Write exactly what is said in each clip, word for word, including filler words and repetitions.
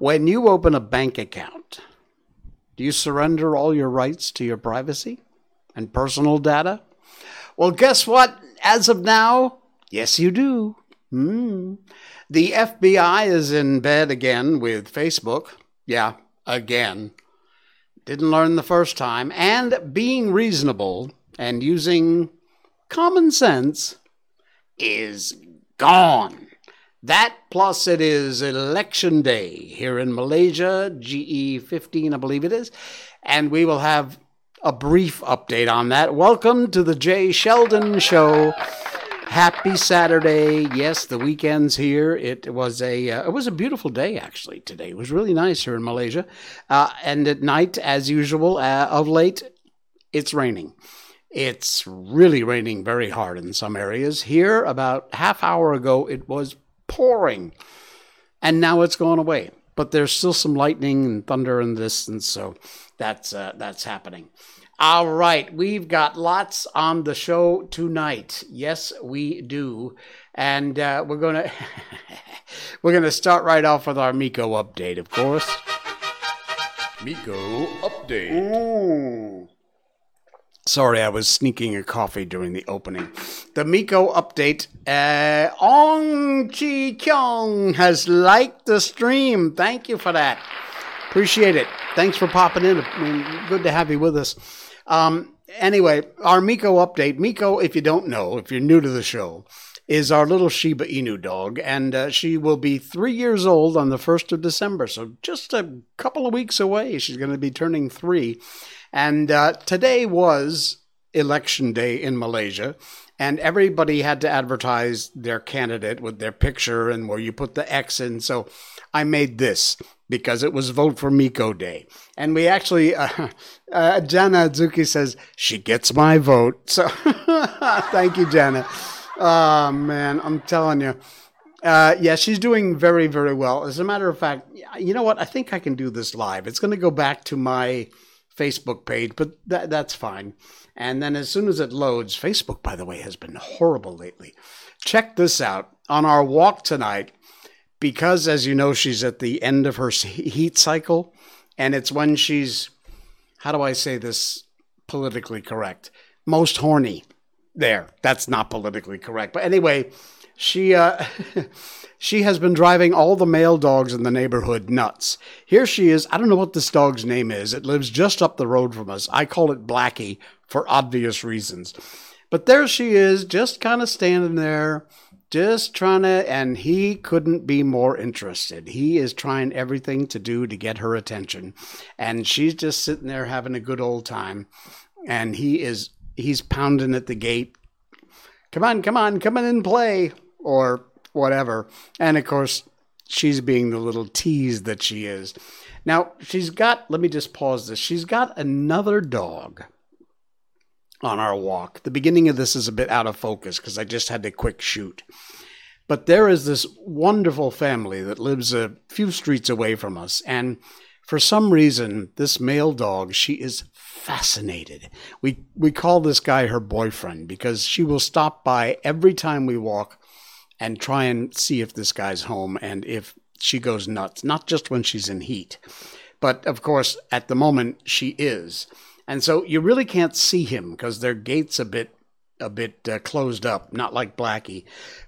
When you open a bank account, do you surrender all your rights to your privacy and personal data? Well, guess what? As of now, yes, you do. Mm. The F B I is in bed again with Facebook. Yeah, again. Didn't learn the first time. And being reasonable and using common sense is gone. That plus it is election day here in Malaysia, G E fifteen, I believe it is. And we will have a brief update on that. Welcome to the Jay Sheldon Show. Happy Saturday. Yes, the weekend's here. It was a uh, it was a beautiful day, actually, today. It was really nice here in Malaysia. Uh, and at night, as usual, uh, of late, it's raining. It's really raining very hard in some areas. Here, about half hour ago, it was pouring. And now it's gone away. But there's still some lightning and thunder in the distance, so that's, uh, that's happening. All right, we've got lots on the show tonight. Yes, we do, and uh, we're gonna we're gonna start right off with our Miko update, of course. Miko update. Ooh. Sorry, I was sneaking a coffee during the opening. The Miko update. Uh, Ong Chi Chong has liked the stream. Thank you for that. Appreciate it. Thanks for popping in. I mean, good to have you with us. Um, anyway, our Miko update. Miko, if you don't know, if you're new to the show, is our little Shiba Inu dog, and uh, she will be three years old on the first of December, so just a couple of weeks away. She's going to be turning three, and uh, today was election day in Malaysia, and everybody had to advertise their candidate with their picture and where you put the X in, so I made this, because it was Vote for Miko Day. And we actually, uh, uh, Jana Zuki says, she gets my vote. So thank you, Jana. Oh, man, I'm telling you. Uh, yeah, she's doing very, very well. As a matter of fact, you know what? I think I can do this live. It's going to go back to my Facebook page, but th- that's fine. And then as soon as it loads, Facebook, by the way, has been horrible lately. Check this out. On our walk tonight, because, as you know, she's at the end of her heat cycle, and it's when she's, how do I say this politically correct? Most horny. There, that's not politically correct. But anyway, she uh, she has been driving all the male dogs in the neighborhood nuts. Here she is. I don't know what this dog's name is. It lives just up the road from us. I call it Blackie for obvious reasons. But there she is, just kind of standing there, just trying to, and he couldn't be more interested. He is trying everything to do to get her attention. And she's just sitting there having a good old time. And he is, he's pounding at the gate. Come on, come on, come in and play, or whatever. And of course, she's being the little tease that she is. Now, she's got, let me just pause this. She's got another dog on our walk. The beginning of this is a bit out of focus because I just had to quick shoot. But there is this wonderful family that lives a few streets away from us. And for some reason, this male dog, she is fascinated. We we call this guy her boyfriend because she will stop by every time we walk and try and see if this guy's home and if she goes nuts. Not just when she's in heat. But of course, at the moment, she is. And so you really can't see him because their gate's a bit a bit uh, closed up, not like Blackie.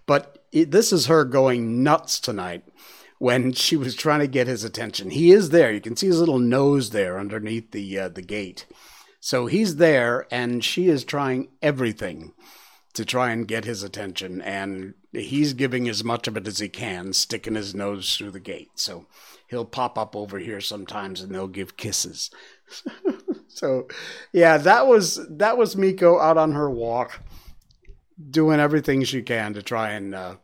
But it, this is her going nuts tonight when she was trying to get his attention. He is there. You can see his little nose there underneath the uh, the gate. So he's there, and she is trying everything to try and get his attention. And he's giving as much of it as he can, sticking his nose through the gate. So he'll pop up over here sometimes, and they'll give kisses. So, yeah, that was that was Miko out on her walk, doing everything she can to try and uh,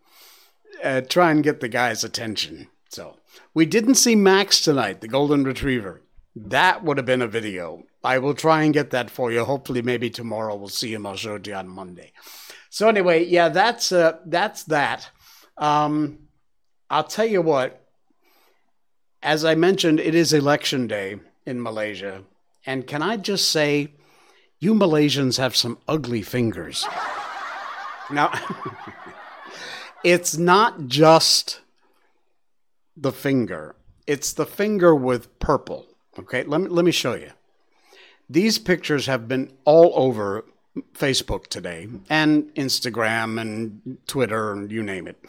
uh, try and get the guy's attention. So we didn't see Max tonight, the golden retriever. That would have been a video. I will try and get that for you. Hopefully, maybe tomorrow we'll see him. I'll show it to you on Monday. So anyway, yeah, that's uh, that's that. Um, I'll tell you what. As I mentioned, it is election day in Malaysia. And can I just say, you Malaysians have some ugly fingers. Now, it's not just the finger. It's the finger with purple. Okay, let me, let me show you. These pictures have been all over Facebook today and Instagram and Twitter and you name it.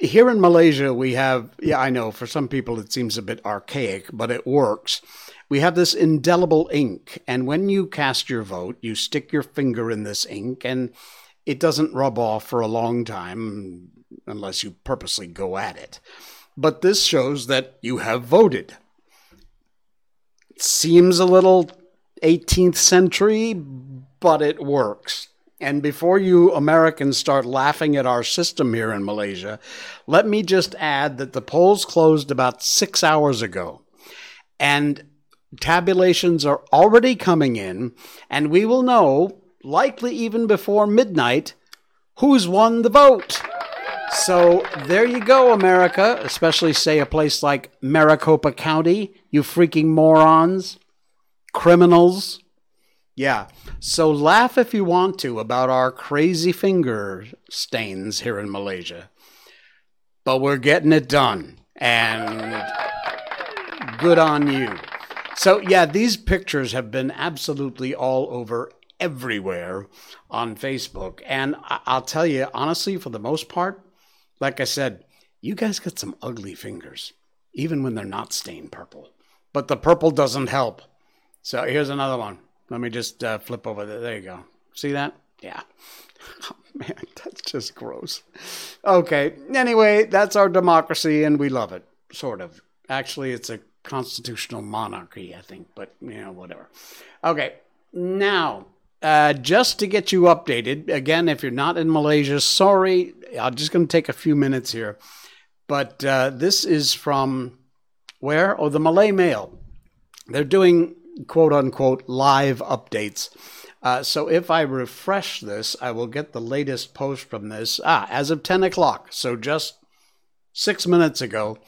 Here in Malaysia, we have, yeah, I know, for some people it seems a bit archaic, but it works. We have this indelible ink, and when you cast your vote, you stick your finger in this ink, and it doesn't rub off for a long time unless you purposely go at it. But this shows that you have voted. It seems a little eighteenth century, but it works. And before you Americans start laughing at our system here in Malaysia, let me just add that the polls closed about six hours ago, and tabulations are already coming in, and we will know, likely even before midnight, who's won the vote. So there you go, America, especially, say, a place like Maricopa County, you freaking morons, criminals. Yeah, so laugh if you want to about our crazy finger stains here in Malaysia. But we're getting it done, and good on you. So, yeah, these pictures have been absolutely all over everywhere on Facebook. And I- I'll tell you, honestly, for the most part, like I said, you guys got some ugly fingers, even when they're not stained purple. But the purple doesn't help. So here's another one. Let me just uh, flip over there. There you go. See that? Yeah. Oh, man, that's just gross. Okay. Anyway, that's our democracy, and we love it, sort of. Actually, it's a constitutional monarchy, I think, but, you know, whatever. Okay. Now, uh, just to get you updated, again, if you're not in Malaysia, sorry, I'm just going to take a few minutes here. But uh, this is from where? Oh, the Malay Mail. They're doing quote-unquote live updates. Uh, so if I refresh this, I will get the latest post from this. Ah, as of ten o'clock, so just six minutes ago,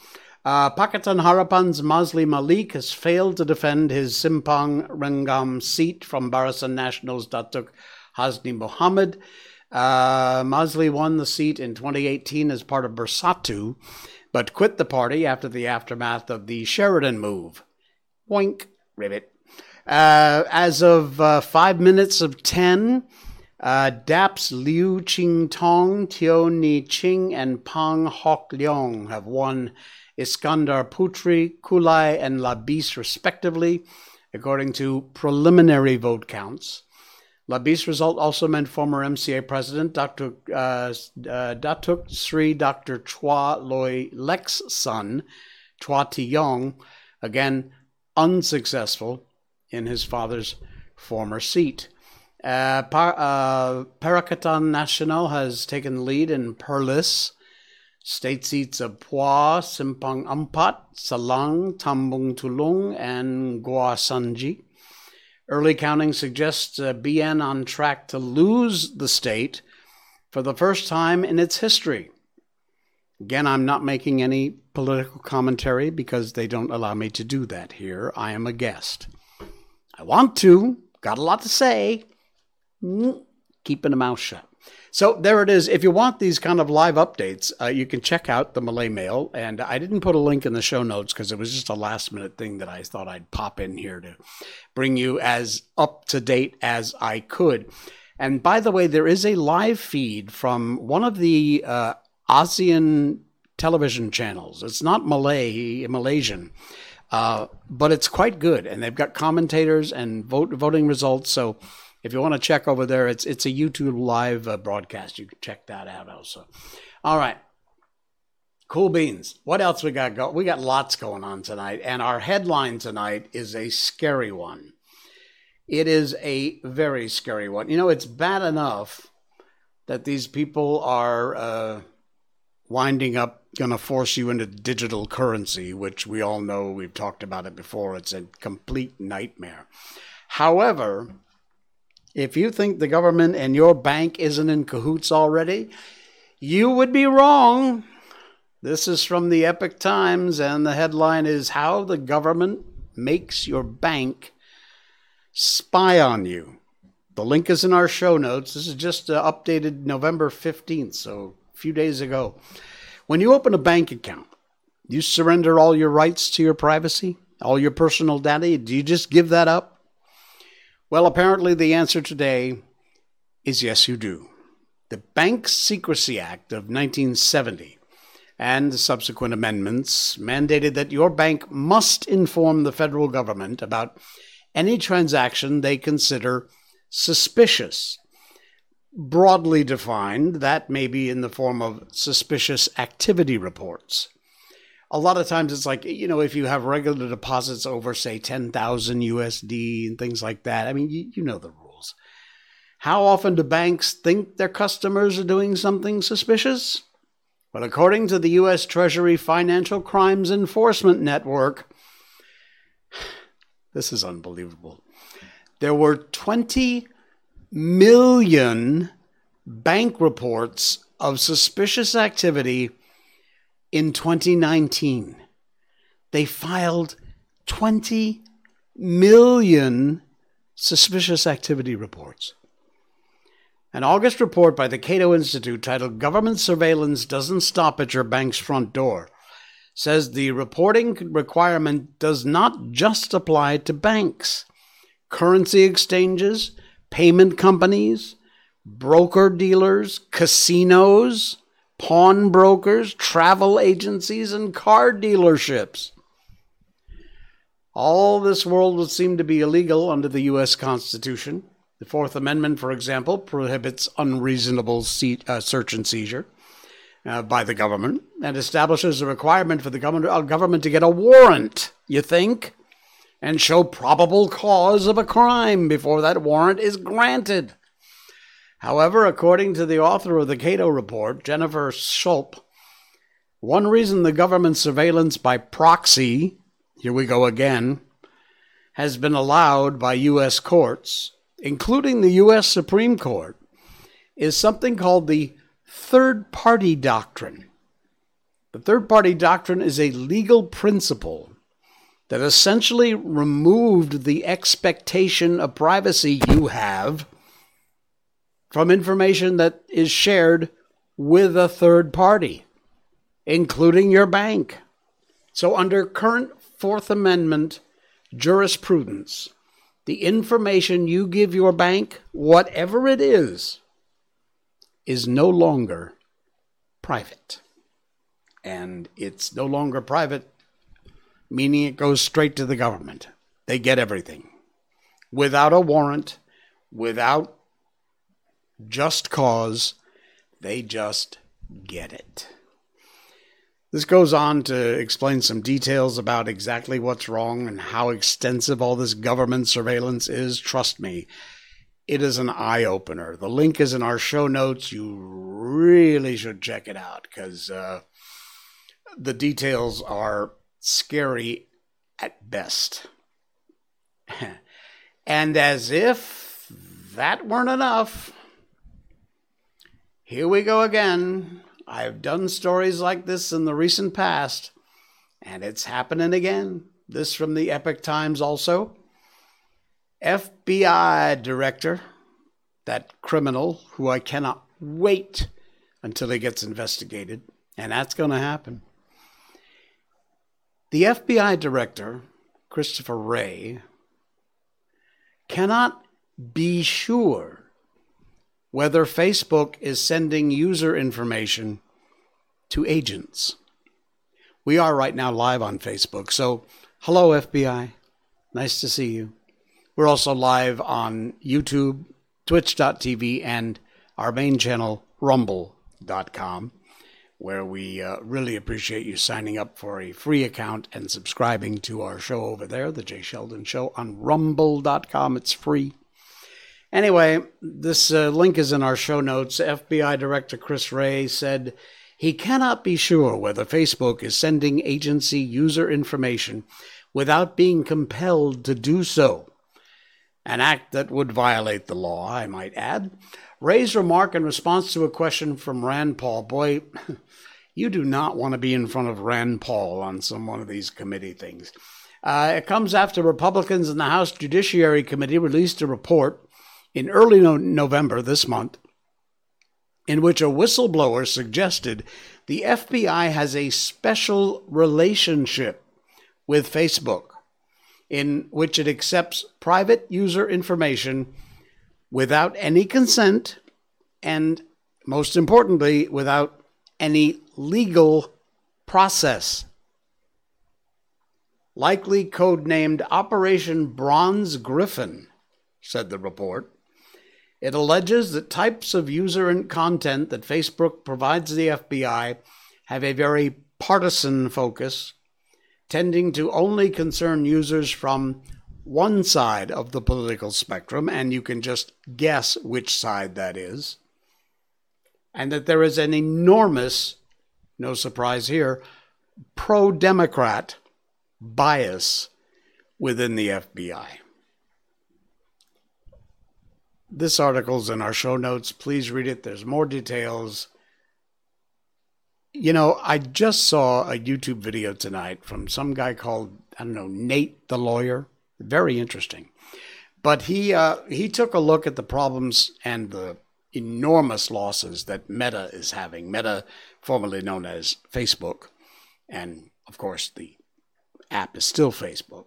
uh, Pakatan Harapan's Mazli Malik has failed to defend his Simpang Renggam seat from Barisan Nasional's Datuk Hasni Mohamed. Uh, Mazli won the seat in twenty eighteen as part of Bersatu, but quit the party after the aftermath of the Sheridan move. Boink, ribbit. Uh, as of uh, five minutes of ten, uh, D A P's Liu Ching Tong, Teo Nie Ching, and Pang Hok Leong have won Iskandar Putri, Kulai, and Labis respectively, according to preliminary vote counts. Labis' result also meant former M C A president Doctor Uh, uh, Datuk Sri Doctor Chua Loy Lek's son, Chua Ti Yong, again unsuccessful in his father's former seat. Uh, Par- uh, Pakatan Nasional has taken the lead in Perlis. State seats of Puah, Simpang Empat, Salang, Tambung Tulung, and Gua Sanji. Early counting suggests uh, B N on track to lose the state for the first time in its history. Again, I'm not making any political commentary because they don't allow me to do that here. I am a guest. I want to, got a lot to say, keeping a mouth shut. So there it is. If you want these kind of live updates, uh, you can check out the Malay Mail. And I didn't put a link in the show notes because it was just a last minute thing that I thought I'd pop in here to bring you as up to date as I could. And by the way, there is a live feed from one of the uh, ASEAN television channels. It's not Malay, Malaysian. Uh, but it's quite good, and they've got commentators and vote voting results. So if you want to check over there, it's it's a YouTube live uh, broadcast. You can check that out also. All right. Cool beans. What else we got? Go- we got lots going on tonight, and our headline tonight is a scary one. It is a very scary one. You know, it's bad enough that these people are uh, winding up going to force you into digital currency, which we all know, we've talked about it before, it's a complete nightmare. However, if you think the government and your bank isn't in cahoots already, you would be wrong. This is from the Epoch Times, and the headline is How the Government Makes Your Bank Spy on You. The link is in our show notes. This is just updated November fifteenth, so a few days ago. When you open a bank account, Do you surrender all your rights to your privacy? All your personal data? Do you just give that up? Well, apparently the answer today is yes, you do. The Bank Secrecy Act of nineteen seventy and the subsequent amendments mandated that your bank must inform the federal government about any transaction they consider suspicious. Broadly defined, that may be in the form of suspicious activity reports. A lot of times it's like, you know, if you have regular deposits over, say, ten thousand U S D and things like that. I mean, you, you know the rules. How often do banks think their customers are doing something suspicious? Well, according to the U S Treasury Financial Crimes Enforcement Network, this is unbelievable. There were twenty million bank reports of suspicious activity in twenty nineteen. They filed twenty million suspicious activity reports. An August report by the Cato Institute titled Government Surveillance Doesn't Stop at Your Bank's Front Door says the reporting requirement does not just apply to banks. Currency exchanges, payment companies, broker-dealers, casinos, pawnbrokers, travel agencies, and car dealerships. All this world would seem to be illegal under the U S Constitution. The Fourth Amendment, for example, prohibits unreasonable se- uh, search and seizure uh, by the government and establishes a requirement for the government, uh, government to get a warrant, you think, and show probable cause of a crime before that warrant is granted. However, according to the author of the Cato report, Jennifer Schulp, one reason the government surveillance by proxy, here we go again, has been allowed by U S courts, including the U S Supreme Court, is something called the Third Party Doctrine. The Third Party Doctrine is a legal principle that essentially removed the expectation of privacy you have from information that is shared with a third party, including your bank. So under current Fourth Amendment jurisprudence, the information you give your bank, whatever it is, is no longer private. And it's no longer private, meaning it goes straight to the government. They get everything. Without a warrant, without just cause, they just get it. This goes on to explain some details about exactly what's wrong and how extensive all this government surveillance is. Trust me, it is an eye-opener. The link is in our show notes. You really should check it out because uh, the details are scary at best. And as if that weren't enough, here we go again. I've done stories like this in the recent past, and it's happening again. This from the Epoch Times also. F B I director, that criminal who I cannot wait until he gets investigated, and that's going to happen. The F B I director, Christopher Wray, cannot be sure whether Facebook is sending user information to agents. We are right now live on Facebook. So, hello, F B I. Nice to see you. We're also live on YouTube, twitch dot t v, and our main channel, rumble dot com, where we uh, really appreciate you signing up for a free account and subscribing to our show over there, The Jay Sheldon Show, on rumble dot com. It's free. Anyway, this uh, link is in our show notes. F B I Director Chris Wray said he cannot be sure whether Facebook is sending agency user information without being compelled to do so, an act that would violate the law, I might add. Wray's remark in response to a question from Rand Paul. Boy, you do not want to be in front of Rand Paul on some one of these committee things. Uh, it comes after Republicans in the House Judiciary Committee released a report in early no- November this month, in which a whistleblower suggested the F B I has a special relationship with Facebook in which it accepts private user information without any consent and, most importantly, without any legal process. Likely codenamed Operation Bronze Griffin, said the report. It alleges that types of user and content that Facebook provides the F B I have a very partisan focus, tending to only concern users from one side of the political spectrum, and you can just guess which side that is, and that there is an enormous, no surprise here, pro-Democrat bias within the F B I. This article's in our show notes. Please read it. There's more details. You know, I just saw a YouTube video tonight from some guy called, I don't know, Nate the Lawyer. Very interesting. But he uh, he took a look at the problems and the enormous losses that Meta is having. Meta, formerly known as Facebook. And, of course, the app is still Facebook.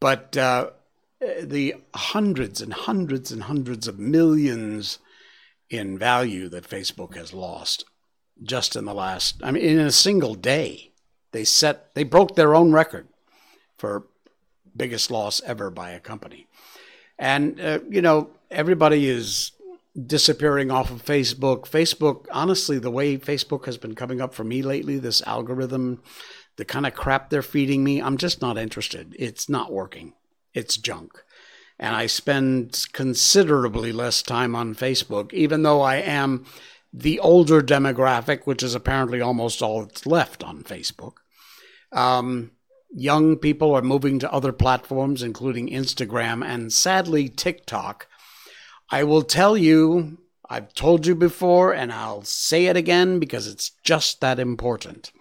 But Uh, the hundreds and hundreds and hundreds of millions in value that Facebook has lost just in the last, I mean, in a single day, they set, they broke their own record for biggest loss ever by a company. And, uh, you know, everybody is disappearing off of Facebook. Facebook, honestly, the way Facebook has been coming up for me lately, this algorithm, the kind of crap they're feeding me, I'm just not interested. It's not working. It's junk. And I spend considerably less time on Facebook, even though I am the older demographic, which is apparently almost all that's left on Facebook. Um, young people are moving to other platforms, including Instagram and sadly TikTok. I will tell you, I've told you before, and I'll say it again because it's just that important.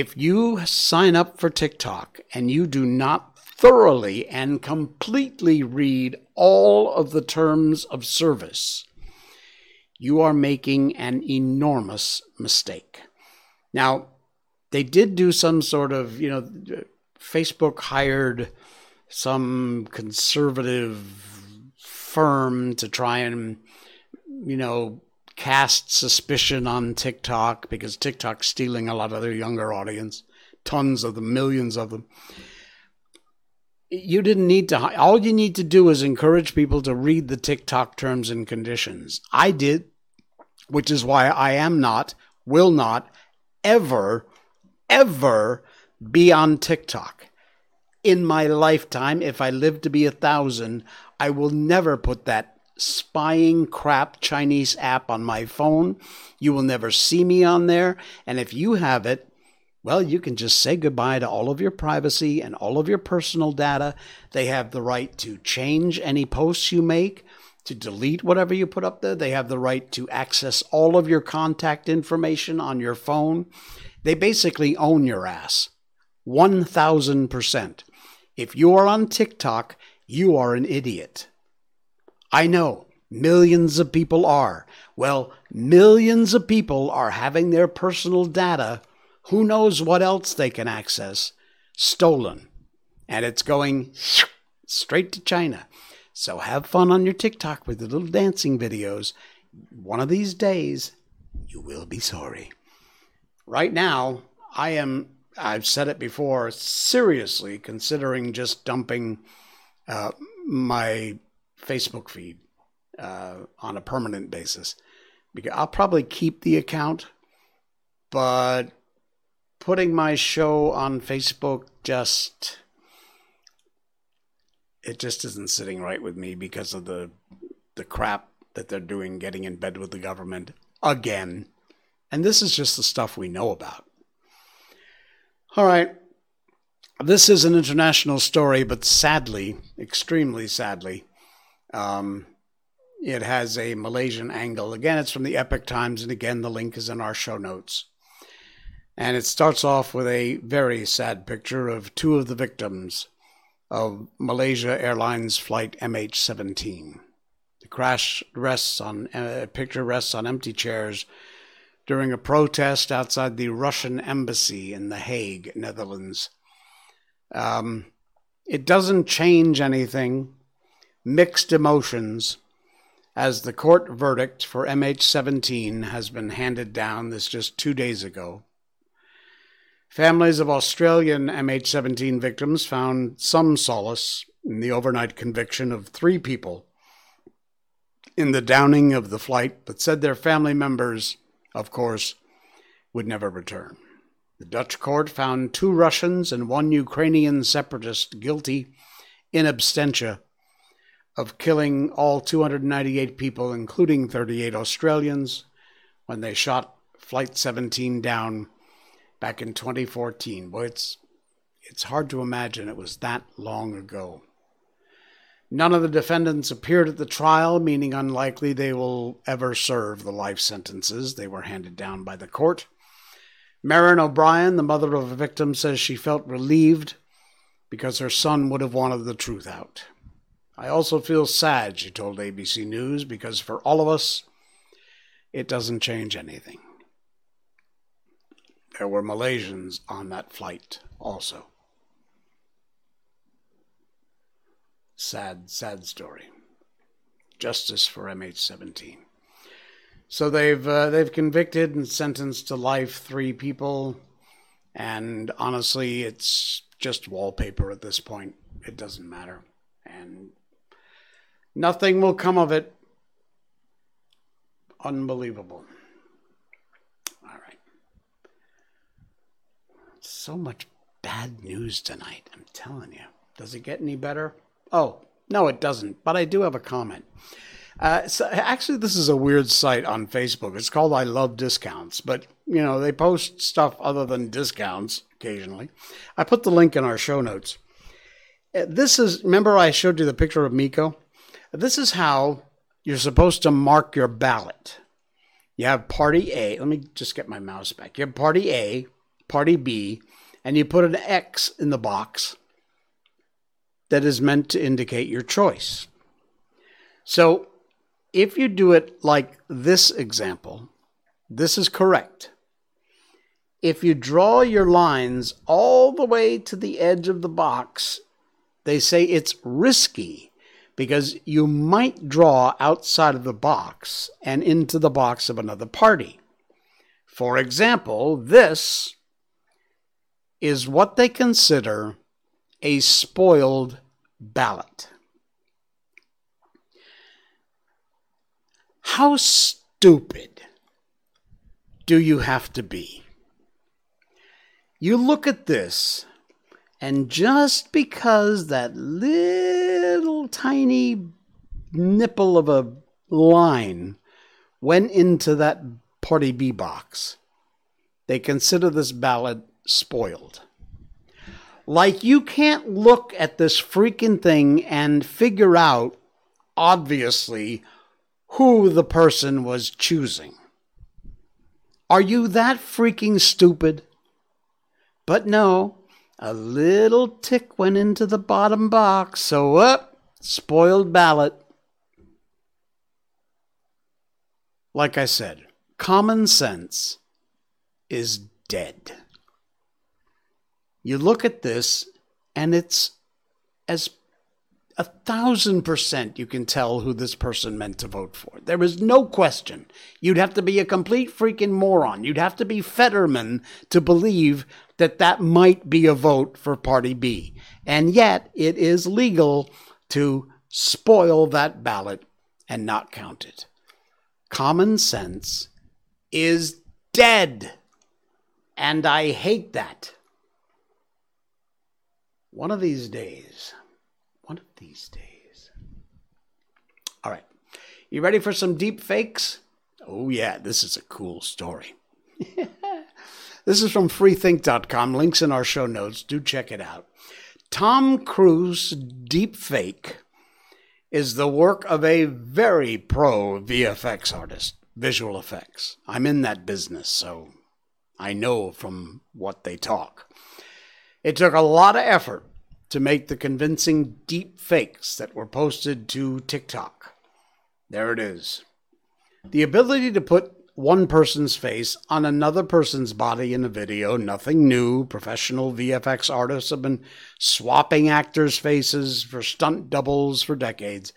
If you sign up for TikTok and you do not thoroughly and completely read all of the terms of service, you are making an enormous mistake. Now, they did do some sort of, you know, Facebook hired some conservative firm to try and, you know, cast suspicion on TikTok because TikTok's stealing a lot of their younger audience, tons of them, millions of them. You didn't need to. All you need to do is encourage people to read the TikTok terms and conditions. I did, which is why I am not, will not, ever, ever be on TikTok. In my lifetime, if I live to be a thousand, I will never put that spying crap Chinese app on my phone. You will never see me on there. And if you have it, well, you can just say goodbye to all of your privacy and all of your personal data. They have the right to change any posts you make, to delete whatever you put up there. They have the right to access all of your contact information on your phone. They basically own your ass, one thousand percent. If you are on TikTok, you are an idiot. I know. Millions of people are. Well, millions of people are having their personal data, who knows what else they can access, stolen. And it's going straight to China. So have fun on your TikTok with the little dancing videos. One of these days, you will be sorry. Right now, I am, I've said it before, seriously considering just dumping uh, my Facebook feed uh, on a permanent basis. Because I'll probably keep the account, but putting my show on Facebook just, it just isn't sitting right with me because of the the crap that they're doing, getting in bed with the government again. And this is just the stuff we know about. All right. This is an international story, but sadly, extremely sadly, um, it has a Malaysian angle. Again, it's from the Epoch Times, and again, the link is in our show notes. And it starts off with a very sad picture of two of the victims of Malaysia Airlines flight M H seventeen. The crash rests on, a picture rests on empty chairs during a protest outside the Russian embassy in The Hague, Netherlands. Um, it doesn't change anything. Mixed emotions as the court verdict for M H seventeen has been handed down. This just two days ago. Families of Australian M H seventeen victims found some solace in the overnight conviction of three people in the downing of the flight, but said their family members, of course, would never return. The Dutch court found two Russians and one Ukrainian separatist guilty in absentia of killing all two hundred ninety-eight people, including thirty-eight Australians, when they shot Flight seventeen down back in twenty fourteen. Boy, it's, it's hard to imagine it was that long ago. None of the defendants appeared at the trial, meaning unlikely they will ever serve the life sentences they were handed down by the court. Marion O'Brien, the mother of a victim, says she felt relieved because her son would have wanted the truth out. I also feel sad, she told A B C News, because for all of us, it doesn't change anything. There were Malaysians on that flight also. Sad, sad story. Justice for M H seventeen. So they've uh, they've convicted and sentenced to life three people, and honestly, it's just wallpaper at this point. It doesn't matter, and nothing will come of it. Unbelievable. All right. So much bad news tonight, I'm telling you. Does it get any better? Oh, no, it doesn't. But I do have a comment. Uh, so actually, this is a weird site on Facebook. It's called I Love Discounts. But, you know, they post stuff other than discounts occasionally. I put the link in our show notes. This is, remember I showed you the picture of Miko? This is how you're supposed to mark your ballot. You have Party A. Let me just get my mouse back. You have Party A, Party B, and you put an X in the box that is meant to indicate your choice. So if you do it like this example, this is correct. If you draw your lines all the way to the edge of the box, they say it's risky because you might draw outside of the box and into the box of another party. For example, this is what they consider a spoiled ballot. How stupid do you have to be? You look at this, and just because that little tiny nipple of a line went into that Party B box, they consider this ballot spoiled. Like, you can't look at this freaking thing and figure out, obviously, who the person was choosing. Are you that freaking stupid? But no, a little tick went into the bottom box, so up, spoiled ballot. Like I said, common sense is dead. You look at this, and it's as a thousand percent you can tell who this person meant to vote for. There is no question. You'd have to be a complete freaking moron. You'd have to be Fetterman to believe that that might be a vote for Party B. And yet, it is legal to spoil that ballot and not count it. Common sense is dead. And I hate that. One of these days, one of these days. All right, you ready for some deep fakes? Oh yeah, this is a cool story. This is from free think dot com, links in our show notes, do check it out. Tom Cruise deep fake is the work of a very pro V F X artist, visual effects. I'm in that business, so I know from what they talk. It took a lot of effort to make the convincing deep fakes that were posted to TikTok. There it is. The ability to put one person's face on another person's body in a video. Nothing new. Professional V F X artists have been swapping actors' faces for stunt doubles for decades.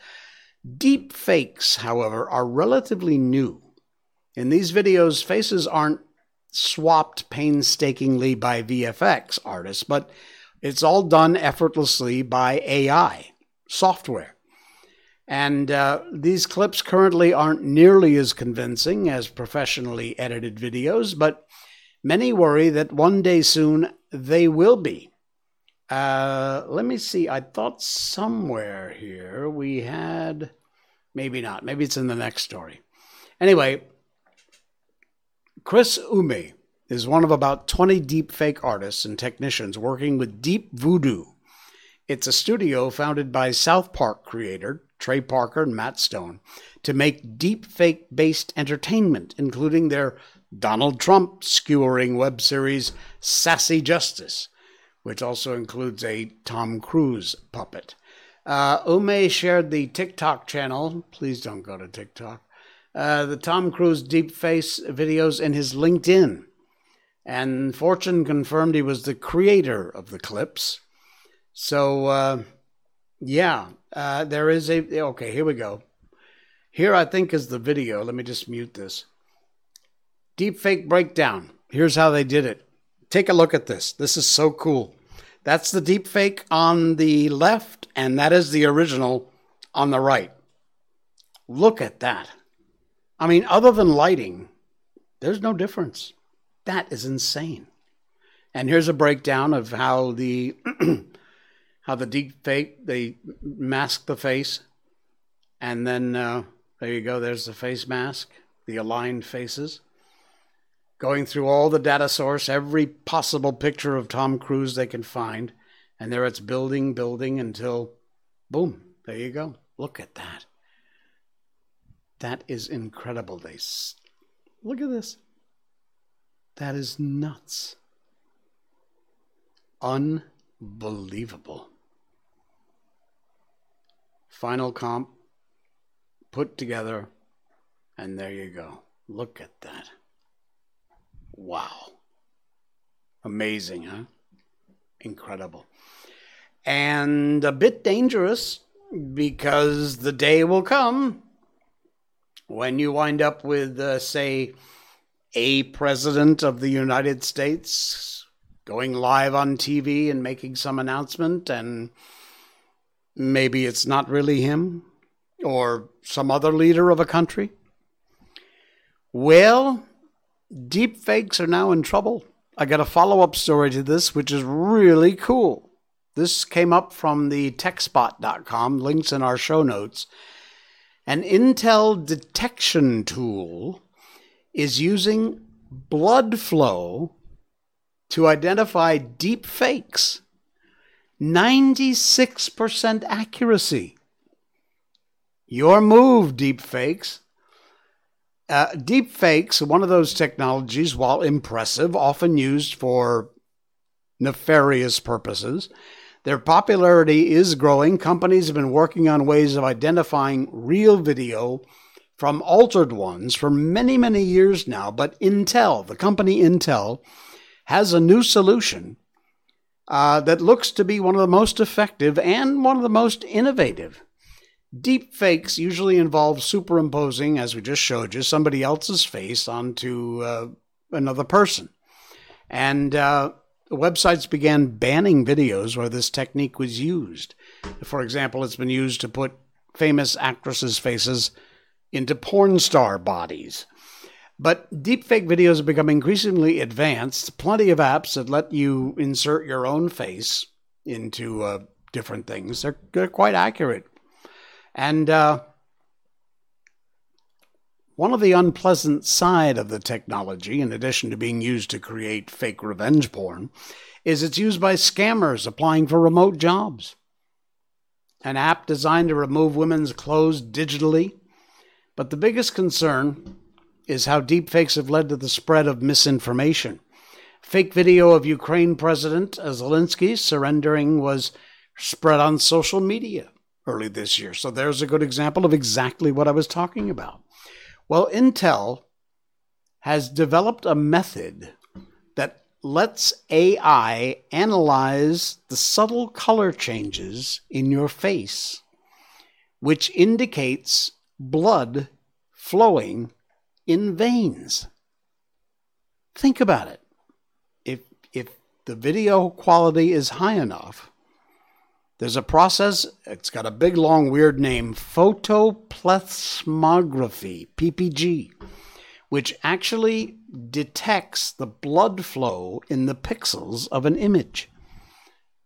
Deep fakes, however, are relatively new. In these videos, faces aren't swapped painstakingly by V F X artists, but it's all done effortlessly by A I software. And uh, these clips currently aren't nearly as convincing as professionally edited videos, but many worry that one day soon they will be. Uh, let me see. I thought somewhere here we had... Maybe not. Maybe it's in the next story. Anyway, Chris Ume is one of about twenty deepfake artists and technicians working with Deep Voodoo. It's a studio founded by South Park creator Trey Parker and Matt Stone to make deepfake-based entertainment, including their Donald Trump skewering web series Sassy Justice, which also includes a Tom Cruise puppet. Uh, Ume shared the TikTok channel. Please don't go to TikTok. Uh, the Tom Cruise deepfake videos in his LinkedIn. And Fortune confirmed he was the creator of the clips. So, uh, yeah, uh, there is a... Okay, here we go. Here, I think, is the video. Let me just mute this. Deepfake breakdown. Here's how they did it. Take a look at this. This is so cool. That's the deepfake on the left, and that is the original on the right. Look at that. I mean, other than lighting, there's no difference. That is insane. And here's a breakdown of how the how the deep fake, they mask the face. And then, uh, there you go, there's the face mask, the aligned faces. Going through all the data source, every possible picture of Tom Cruise they can find. And there it's building, building until, boom, there you go. Look at that. That is incredible. They s- Look at this. That is nuts. Unbelievable. Final comp put together, and there you go. Look at that. Wow. Amazing, huh? Incredible. And a bit dangerous, because the day will come when you wind up with, uh, say, a president of the United States going live on T V and making some announcement, and maybe it's not really him or some other leader of a country. Well, deepfakes are now in trouble. I got a follow-up story to this, which is really cool. This came up from the tech spot dot com, links in our show notes. An Intel detection tool is using blood flow to identify deep fakes. ninety-six percent accuracy. Your move, deep fakes. Uh, deep fakes, one of those technologies, while impressive, often used for nefarious purposes. Their popularity is growing. Companies have been working on ways of identifying real video from altered ones for many, many years now. But Intel, the company Intel, has a new solution uh, that looks to be one of the most effective and one of the most innovative. Deepfakes usually involve superimposing, as we just showed you, somebody else's face onto uh, another person. And... Uh, The websites began banning videos where this technique was used. For example, it's been used to put famous actresses' faces into porn star bodies. But deepfake videos have become increasingly advanced. Plenty of apps that let you insert your own face into uh, different things. They're, they're quite accurate. And uh, one of the unpleasant side of the technology, in addition to being used to create fake revenge porn, is it's used by scammers applying for remote jobs. An app designed to remove women's clothes digitally. But the biggest concern is how deepfakes have led to the spread of misinformation. Fake video of Ukraine President Zelensky surrendering was spread on social media early this year. So there's a good example of exactly what I was talking about. Well, Intel has developed a method that lets A I analyze the subtle color changes in your face, which indicates blood flowing in veins. Think about it. If, if the video quality is high enough, there's a process, it's got a big, long, weird name, photoplethysmography, P P G, which actually detects the blood flow in the pixels of an image.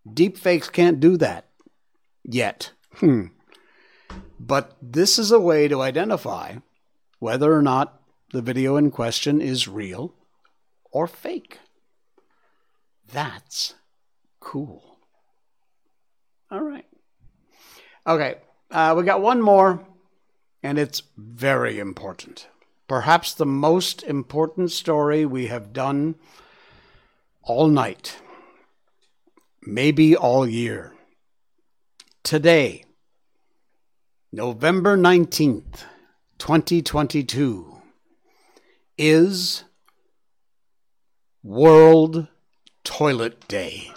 Deepfakes can't do that yet. Hmm. But this is a way to identify whether or not the video in question is real or fake. That's cool. All right. Okay, uh, we got one more, and it's very important. Perhaps the most important story we have done all night, maybe all year. Today, November nineteenth, twenty twenty-two, is World Toilet Day.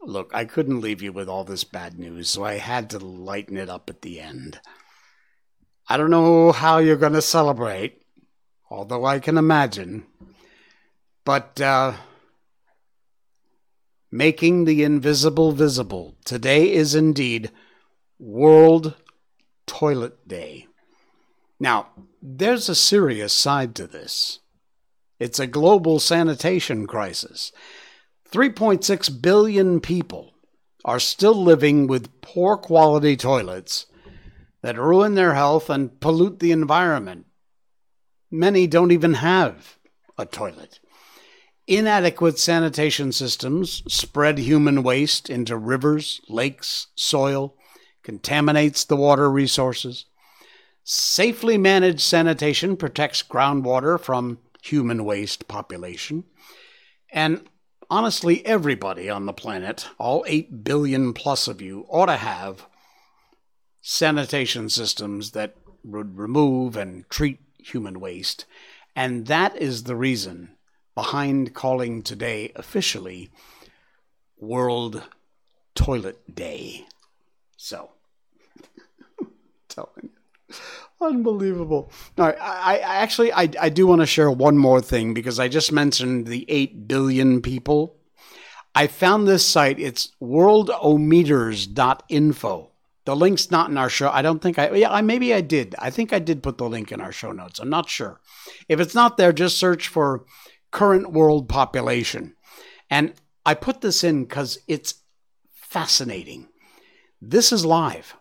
Look, I couldn't leave you with all this bad news, so I had to lighten it up at the end. I don't know how you're going to celebrate, although I can imagine, but uh, making the invisible visible. Today is indeed World Toilet Day. Now, there's a serious side to this. It's a global sanitation crisis. three point six billion people are still living with poor quality toilets that ruin their health and pollute the environment. Many don't even have a toilet. Inadequate sanitation systems spread human waste into rivers, lakes, soil, contaminates the water resources. Safely managed sanitation protects groundwater from human waste population, and honestly, everybody on the planet, all eight billion plus of you, ought to have sanitation systems that would remove and treat human waste. And that is the reason behind calling today officially World Toilet Day. So, I'm telling you. Unbelievable. All right, I, I actually, I, I do want to share one more thing because I just mentioned the eight billion people. I found this site. It's world o meters dot info. The link's not in our show. I don't think I, yeah, I, maybe I did. I think I did put the link in our show notes. I'm not sure. If it's not there, just search for current world population. And I put this in because it's fascinating. This is live.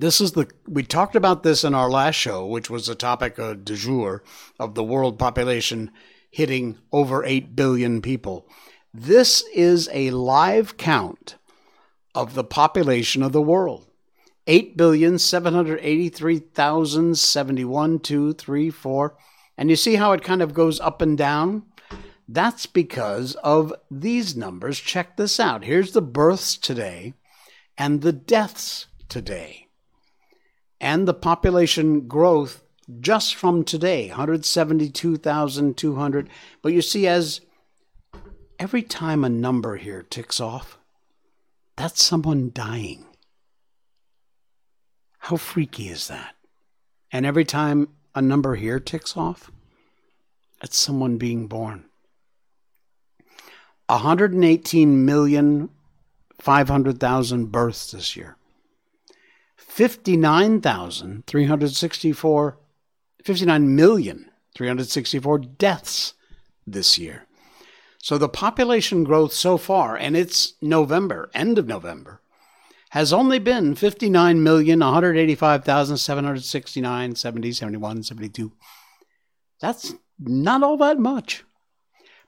This is the, we talked about this in our last show, which was the topic du jour of the world population hitting over eight billion people. This is a live count of the population of the world. eight billion, seven hundred eighty-three thousand, seventy-one, two, three, four. And you see how it kind of goes up and down? That's because of these numbers. Check this out. Here's the births today and the deaths today. And the population growth just from today, one hundred seventy-two thousand two hundred. But you see, as every time a number here ticks off, that's someone dying. How freaky is that? And every time a number here ticks off, that's someone being born. one hundred eighteen million five hundred thousand births this year. fifty-nine thousand three hundred sixty-four, fifty-nine million three hundred sixty-four deaths this year. So the population growth so far, and it's November, end of November, has only been fifty-nine million one hundred eighty-five thousand seven hundred sixty-nine, seventy, seventy-one, seventy-two. That's not all that much.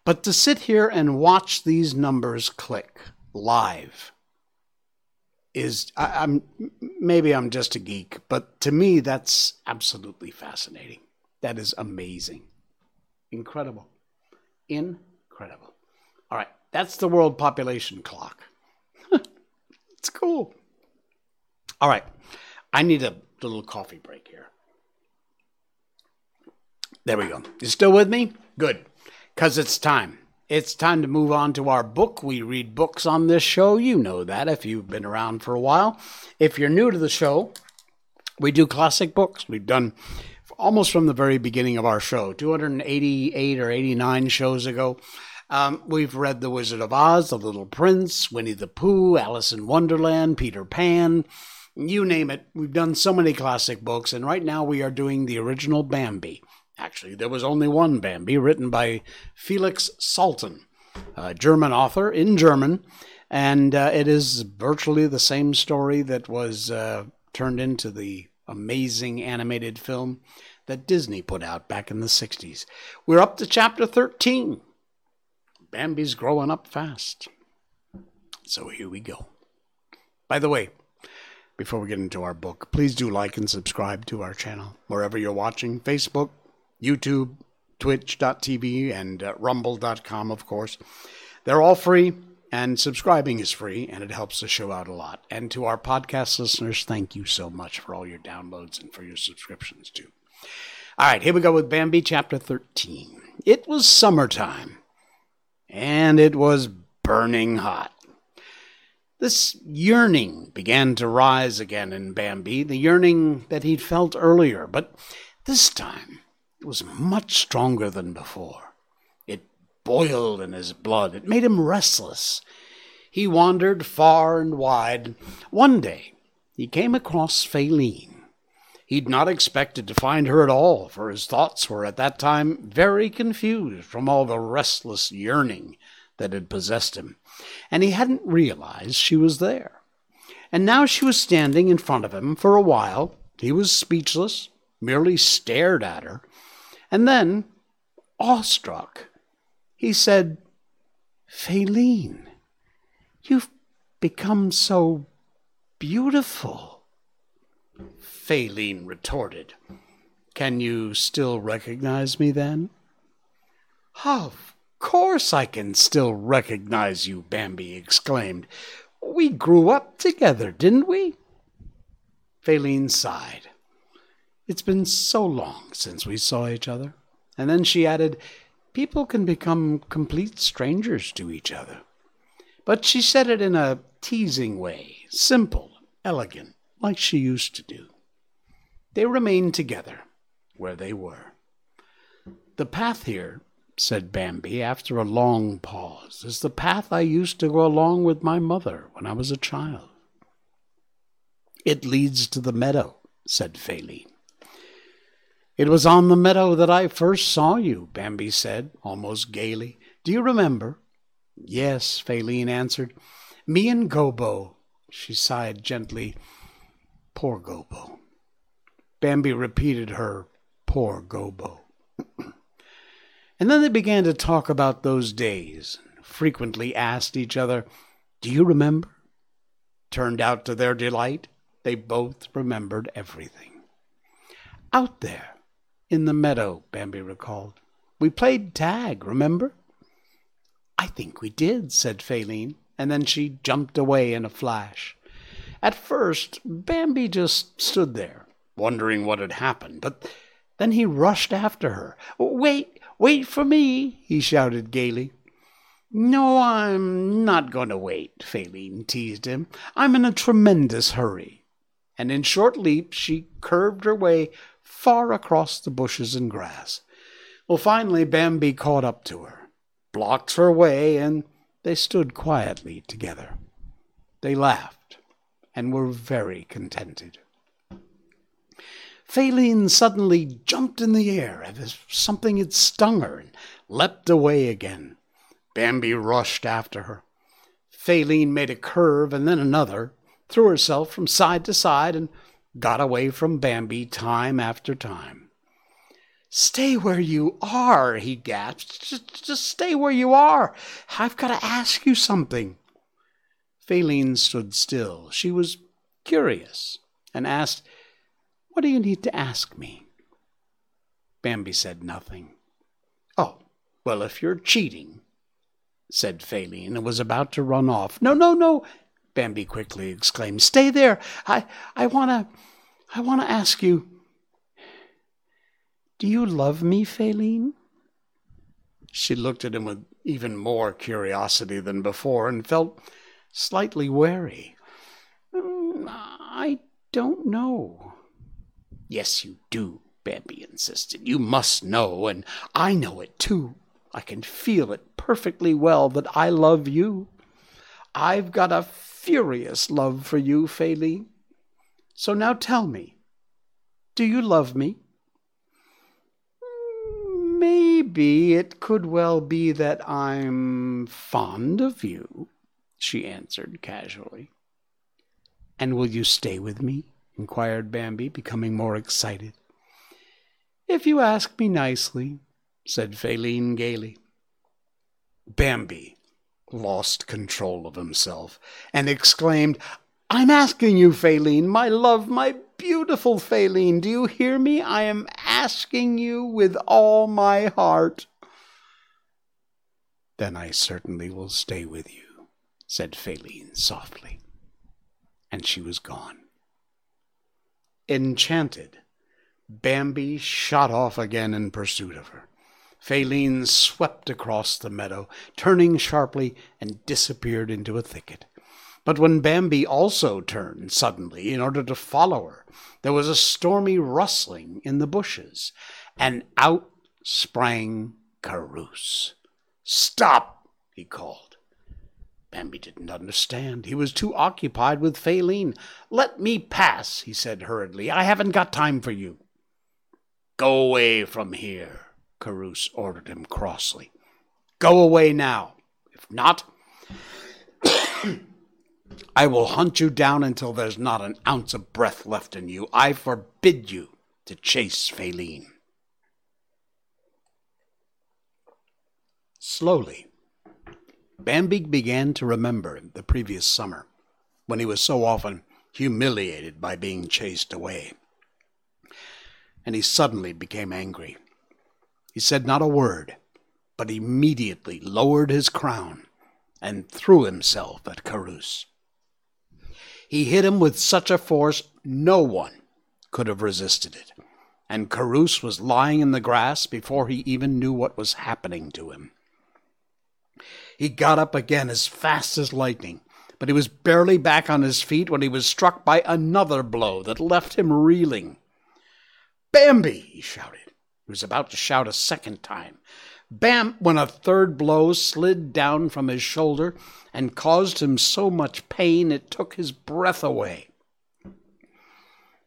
But to sit here and watch these numbers click live is, I, I'm maybe I'm just a geek, but to me, that's absolutely fascinating. That is amazing. Incredible. Incredible. All right. That's the world population clock. It's cool. All right. I need to the little coffee break here. There we go. You still with me? Good. Because it's time. It's time to move on to our book. We read books on this show. You know that if you've been around for a while. If you're new to the show, we do classic books. We've done almost from the very beginning of our show, two hundred eighty-eight or eighty-nine shows ago. Um, we've read The Wizard of Oz, The Little Prince, Winnie the Pooh, Alice in Wonderland, Peter Pan, you name it. We've done so many classic books, and right now we are doing the original Bambi. Actually, there was only one Bambi, written by Felix Salten, a German author in German, and uh, it is virtually the same story that was uh, turned into the amazing animated film that Disney put out back in the sixties. We're up to chapter thirteen. Bambi's growing up fast. So here we go. By the way, before we get into our book, please do like and subscribe to our channel, wherever you're watching, Facebook, YouTube, twitch dot t v, and uh, rumble dot com, of course. They're all free, and subscribing is free, and it helps the show out a lot. And to our podcast listeners, thank you so much for all your downloads and for your subscriptions, too. All right, here we go with Bambi, chapter thirteen. It was summertime, and it was burning hot. This yearning began to rise again in Bambi, the yearning that he'd felt earlier, but this time it was much stronger than before. It boiled in his blood. It made him restless. He wandered far and wide. One day, he came across Faline. He'd not expected to find her at all, for his thoughts were at that time very confused from all the restless yearning that had possessed him, and he hadn't realized she was there. And now she was standing in front of him. For a while, he was speechless, merely stared at her. And then, awestruck, he said, "Faline, you've become so beautiful." Faline retorted, "Can you still recognize me then?" "Of course I can still recognize you," Bambi exclaimed. "We grew up together, didn't we?" Faline sighed. "It's been so long since we saw each other." And then she added, "People can become complete strangers to each other." But she said it in a teasing way, simple, elegant, like she used to do. They remained together where they were. "The path here," said Bambi after a long pause, "is the path I used to go along with my mother when I was a child." "It leads to the meadow," said Faline. "It was on the meadow that I first saw you," Bambi said, almost gaily. "Do you remember?" "Yes," Faline answered. "Me and Gobo," she sighed gently. "Poor Gobo." Bambi repeated her, "Poor Gobo." And then they began to talk about those days, and frequently asked each other, "Do you remember?" Turned out to their delight, they both remembered everything. "Out there, in the meadow," Bambi recalled. "We played tag, remember?" "I think we did," said Faline, and then she jumped away in a flash. At first, Bambi just stood there, wondering what had happened, but then he rushed after her. "Wait, wait for me," he shouted gaily. "No, I'm not going to wait," Faline teased him. "I'm in a tremendous hurry." And in short leaps, she curved her way far across the bushes and grass. Well, finally, Bambi caught up to her, blocked her way, and they stood quietly together. They laughed and were very contented. Faline suddenly jumped in the air as if something had stung her and leapt away again. Bambi rushed after her. Faline made a curve and then another, threw herself from side to side, and got away from Bambi time after time. "Stay where you are," he gasped. Just, just stay where you are. I've got to ask you something." Faline stood still. She was curious and asked, "What do you need to ask me?" Bambi said nothing. "Oh, well, if you're cheating," said Faline, and was about to run off. "No, no, no," Bambi quickly exclaimed. "Stay there. I, I want to, I want to ask you, do you love me, Faline? She looked at him with even more curiosity than before and felt slightly wary. Mm, I don't know. Yes, you do, Bambi insisted. You must know, and I know it too. I can feel it perfectly well that I love you. I've got a furious love for you, Faline. So now tell me, do you love me? Maybe it could well be that I'm fond of you, she answered casually. And will you stay with me? Inquired Bambi, becoming more excited. If you ask me nicely, said Faline gaily. Bambi lost control of himself and exclaimed, I'm asking you, Faline, my love, my beautiful Faline, do you hear me? I am asking you with all my heart. Then I certainly will stay with you, said Faline softly, and she was gone. Enchanted, Bambi shot off again in pursuit of her. Faline swept across the meadow, turning sharply, and disappeared into a thicket. But when Bambi also turned suddenly in order to follow her, there was a stormy rustling in the bushes, and out sprang Carouse. Stop, he called. Bambi didn't understand. He was too occupied with Faline. Let me pass, he said hurriedly. I haven't got time for you. Go away from here, Carouse ordered him crossly. Go away now. If not, I will hunt you down until there's not an ounce of breath left in you. I forbid you to chase Faline. Slowly, Bambi began to remember the previous summer, when he was so often humiliated by being chased away. And he suddenly became angry. He said not a word, but immediately lowered his crown and threw himself at Carouse. He hit him with such a force no one could have resisted it, and Carouse was lying in the grass before he even knew what was happening to him. He got up again as fast as lightning, but he was barely back on his feet when he was struck by another blow that left him reeling. Bambi, he shouted. He was about to shout a second time. Bam! When a third blow slid down from his shoulder and caused him so much pain it took his breath away.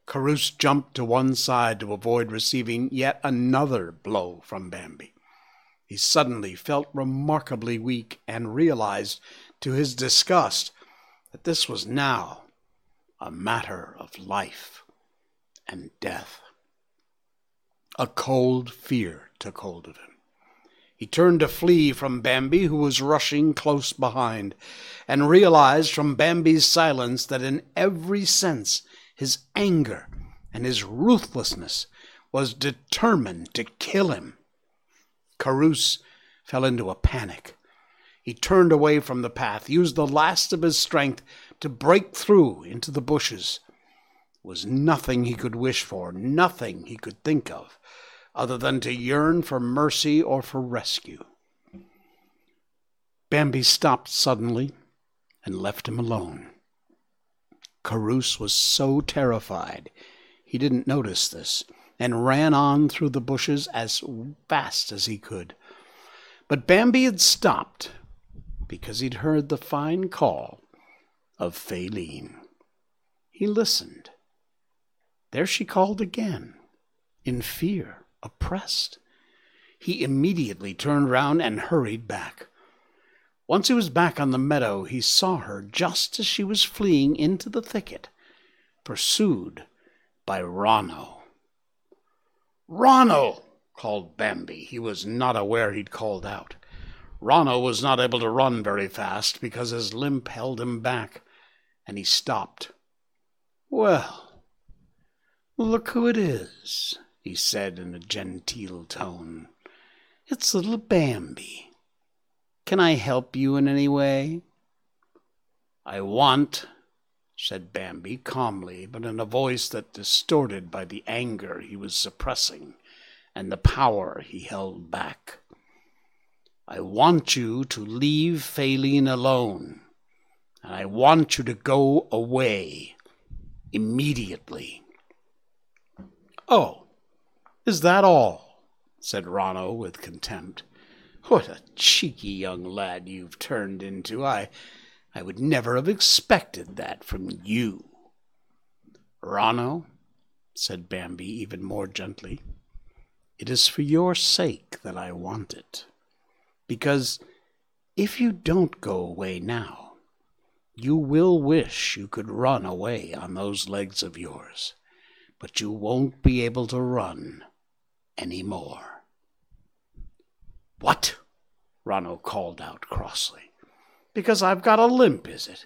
Carouse jumped to one side to avoid receiving yet another blow from Bambi. He suddenly felt remarkably weak and realized, to his disgust, that this was now a matter of life and death. A cold fear took hold of him. He turned to flee from Bambi, who was rushing close behind, and realized from Bambi's silence that in every sense his anger and his ruthlessness was determined to kill him. Carouse fell into a panic. He turned away from the path, used the last of his strength to break through into the bushes. It was nothing he could wish for, nothing he could think of, other than to yearn for mercy or for rescue. Bambi stopped suddenly and left him alone. Carouse was so terrified he didn't notice this, and ran on through the bushes as fast as he could. But Bambi had stopped because he'd heard the fine call of Faline. He listened. There she called again, in fear, oppressed. He immediately turned round and hurried back. Once he was back on the meadow, he saw her just as she was fleeing into the thicket, pursued by Ronno. Ronno! Called Bambi. He was not aware he'd called out. Ronno was not able to run very fast because his limp held him back, and he stopped. Well, look who it is, he said in a genteel tone. It's little Bambi. Can I help you in any way? I want, said Bambi calmly, but in a voice that distorted by the anger he was suppressing and the power he held back. I want you to leave Faline alone, and I want you to go away immediately. Oh, is that all? Said Ronno with contempt. What a cheeky young lad you've turned into. I, I would never have expected that from you. Ronno, said Bambi even more gently, it is for your sake that I want it. Because if you don't go away now, you will wish you could run away on those legs of yours, but you won't be able to run any more. What? Ronno called out crossly. Because I've got a limp, is it?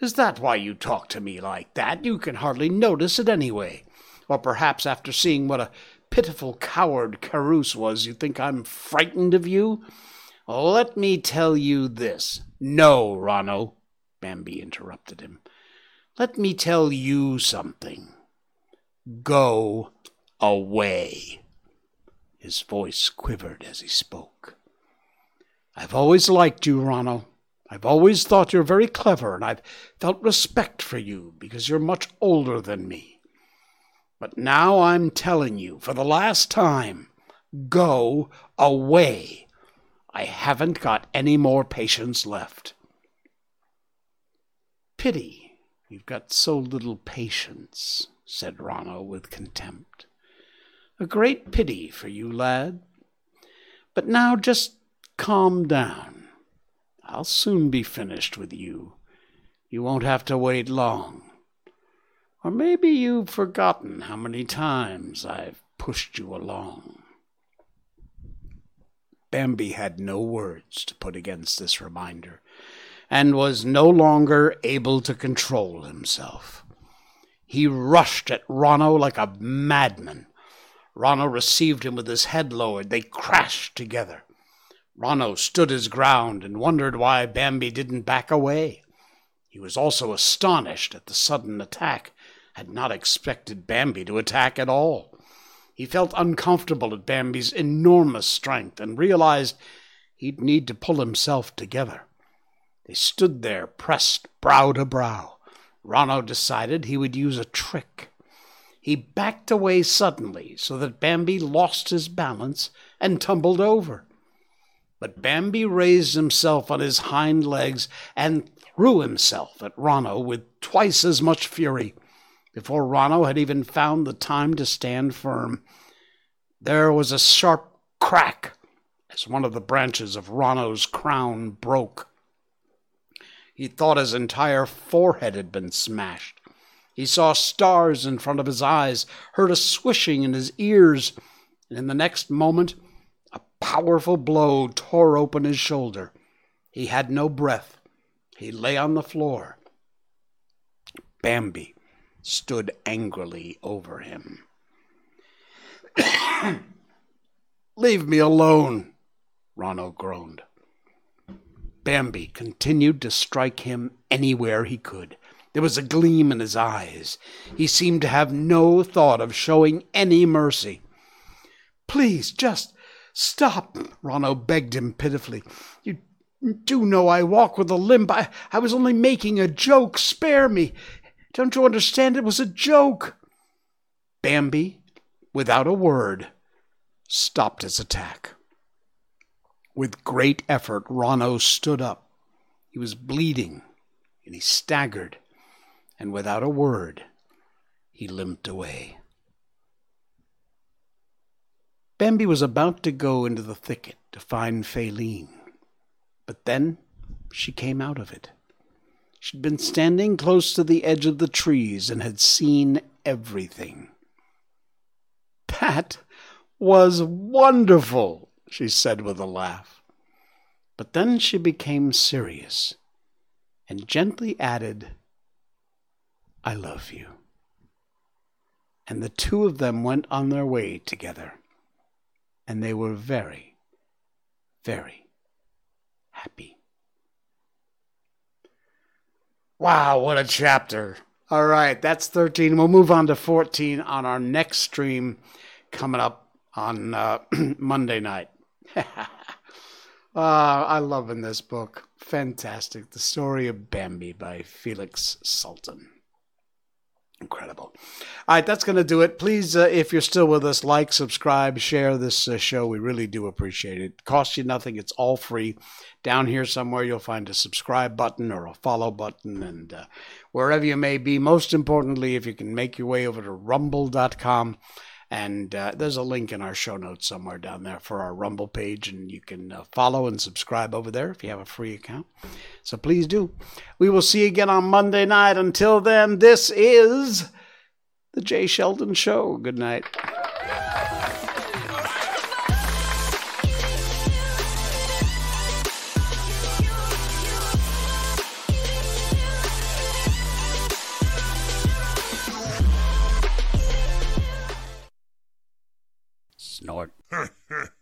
Is that why you talk to me like that? You can hardly notice it anyway. Or perhaps after seeing what a pitiful coward Carouse was, you think I'm frightened of you? Let me tell you this. No, Ronno, Bambi interrupted him. Let me tell you something. Go away. His voice quivered as he spoke. I've always liked you, Ronno. I've always thought you're very clever, and I've felt respect for you because you're much older than me. But now I'm telling you, for the last time, go away. I haven't got any more patience left. Pity you've got so little patience, said Ronno with contempt. A great pity for you, lad. But now just calm down. I'll soon be finished with you. You won't have to wait long. Or maybe you've forgotten how many times I've pushed you along. Bambi had no words to put against this reminder, and was no longer able to control himself. He rushed at Ronno like a madman. Ronno received him with his head lowered. They crashed together. Ronno stood his ground and wondered why Bambi didn't back away. He was also astonished at the sudden attack, had not expected Bambi to attack at all. He felt uncomfortable at Bambi's enormous strength and realized he'd need to pull himself together. They stood there, pressed brow to brow. Ronno decided he would use a trick. He backed away suddenly so that Bambi lost his balance and tumbled over. But Bambi raised himself on his hind legs and threw himself at Ronno with twice as much fury before Ronno had even found the time to stand firm. There was a sharp crack as one of the branches of Ronno's crown broke. He thought his entire forehead had been smashed. He saw stars in front of his eyes, heard a swishing in his ears, and in the next moment, a powerful blow tore open his shoulder. He had no breath. He lay on the floor. Bambi stood angrily over him. Leave me alone, Ronno groaned. Bambi continued to strike him anywhere he could. There was a gleam in his eyes. He seemed to have no thought of showing any mercy. Please, just stop, Ronno begged him pitifully. You do know I walk with a limp. I, I was only making a joke. Spare me. Don't you understand? It was a joke. Bambi, without a word, stopped his attack. With great effort, Ronno stood up. He was bleeding, and he staggered. And without a word, he limped away. Bambi was about to go into the thicket to find Faline, but then she came out of it. She'd been standing close to the edge of the trees and had seen everything. That was wonderful, she said with a laugh. But then she became serious and gently added, I love you. And the two of them went on their way together, and they were very, very happy. Wow, what a chapter. All right, that's thirteen. We'll move on to fourteen on our next stream coming up on uh, Monday night. uh, I love in this book. Fantastic. The Story of Bambi by Felix Salten. Incredible. All right, that's going to do it. Please, uh, if you're still with us, like, subscribe, share this uh, show. We really do appreciate it. It costs you nothing. It's all free. Down here somewhere, you'll find a subscribe button or a follow button. And uh, wherever you may be, most importantly, if you can make your way over to Rumble dot com. And uh, there's a link in our show notes somewhere down there for our Rumble page, and you can uh, follow and subscribe over there if you have a free account. So please do. We will see you again on Monday night. Until then, this is The Jay Sheldon Show. Good night. Snort.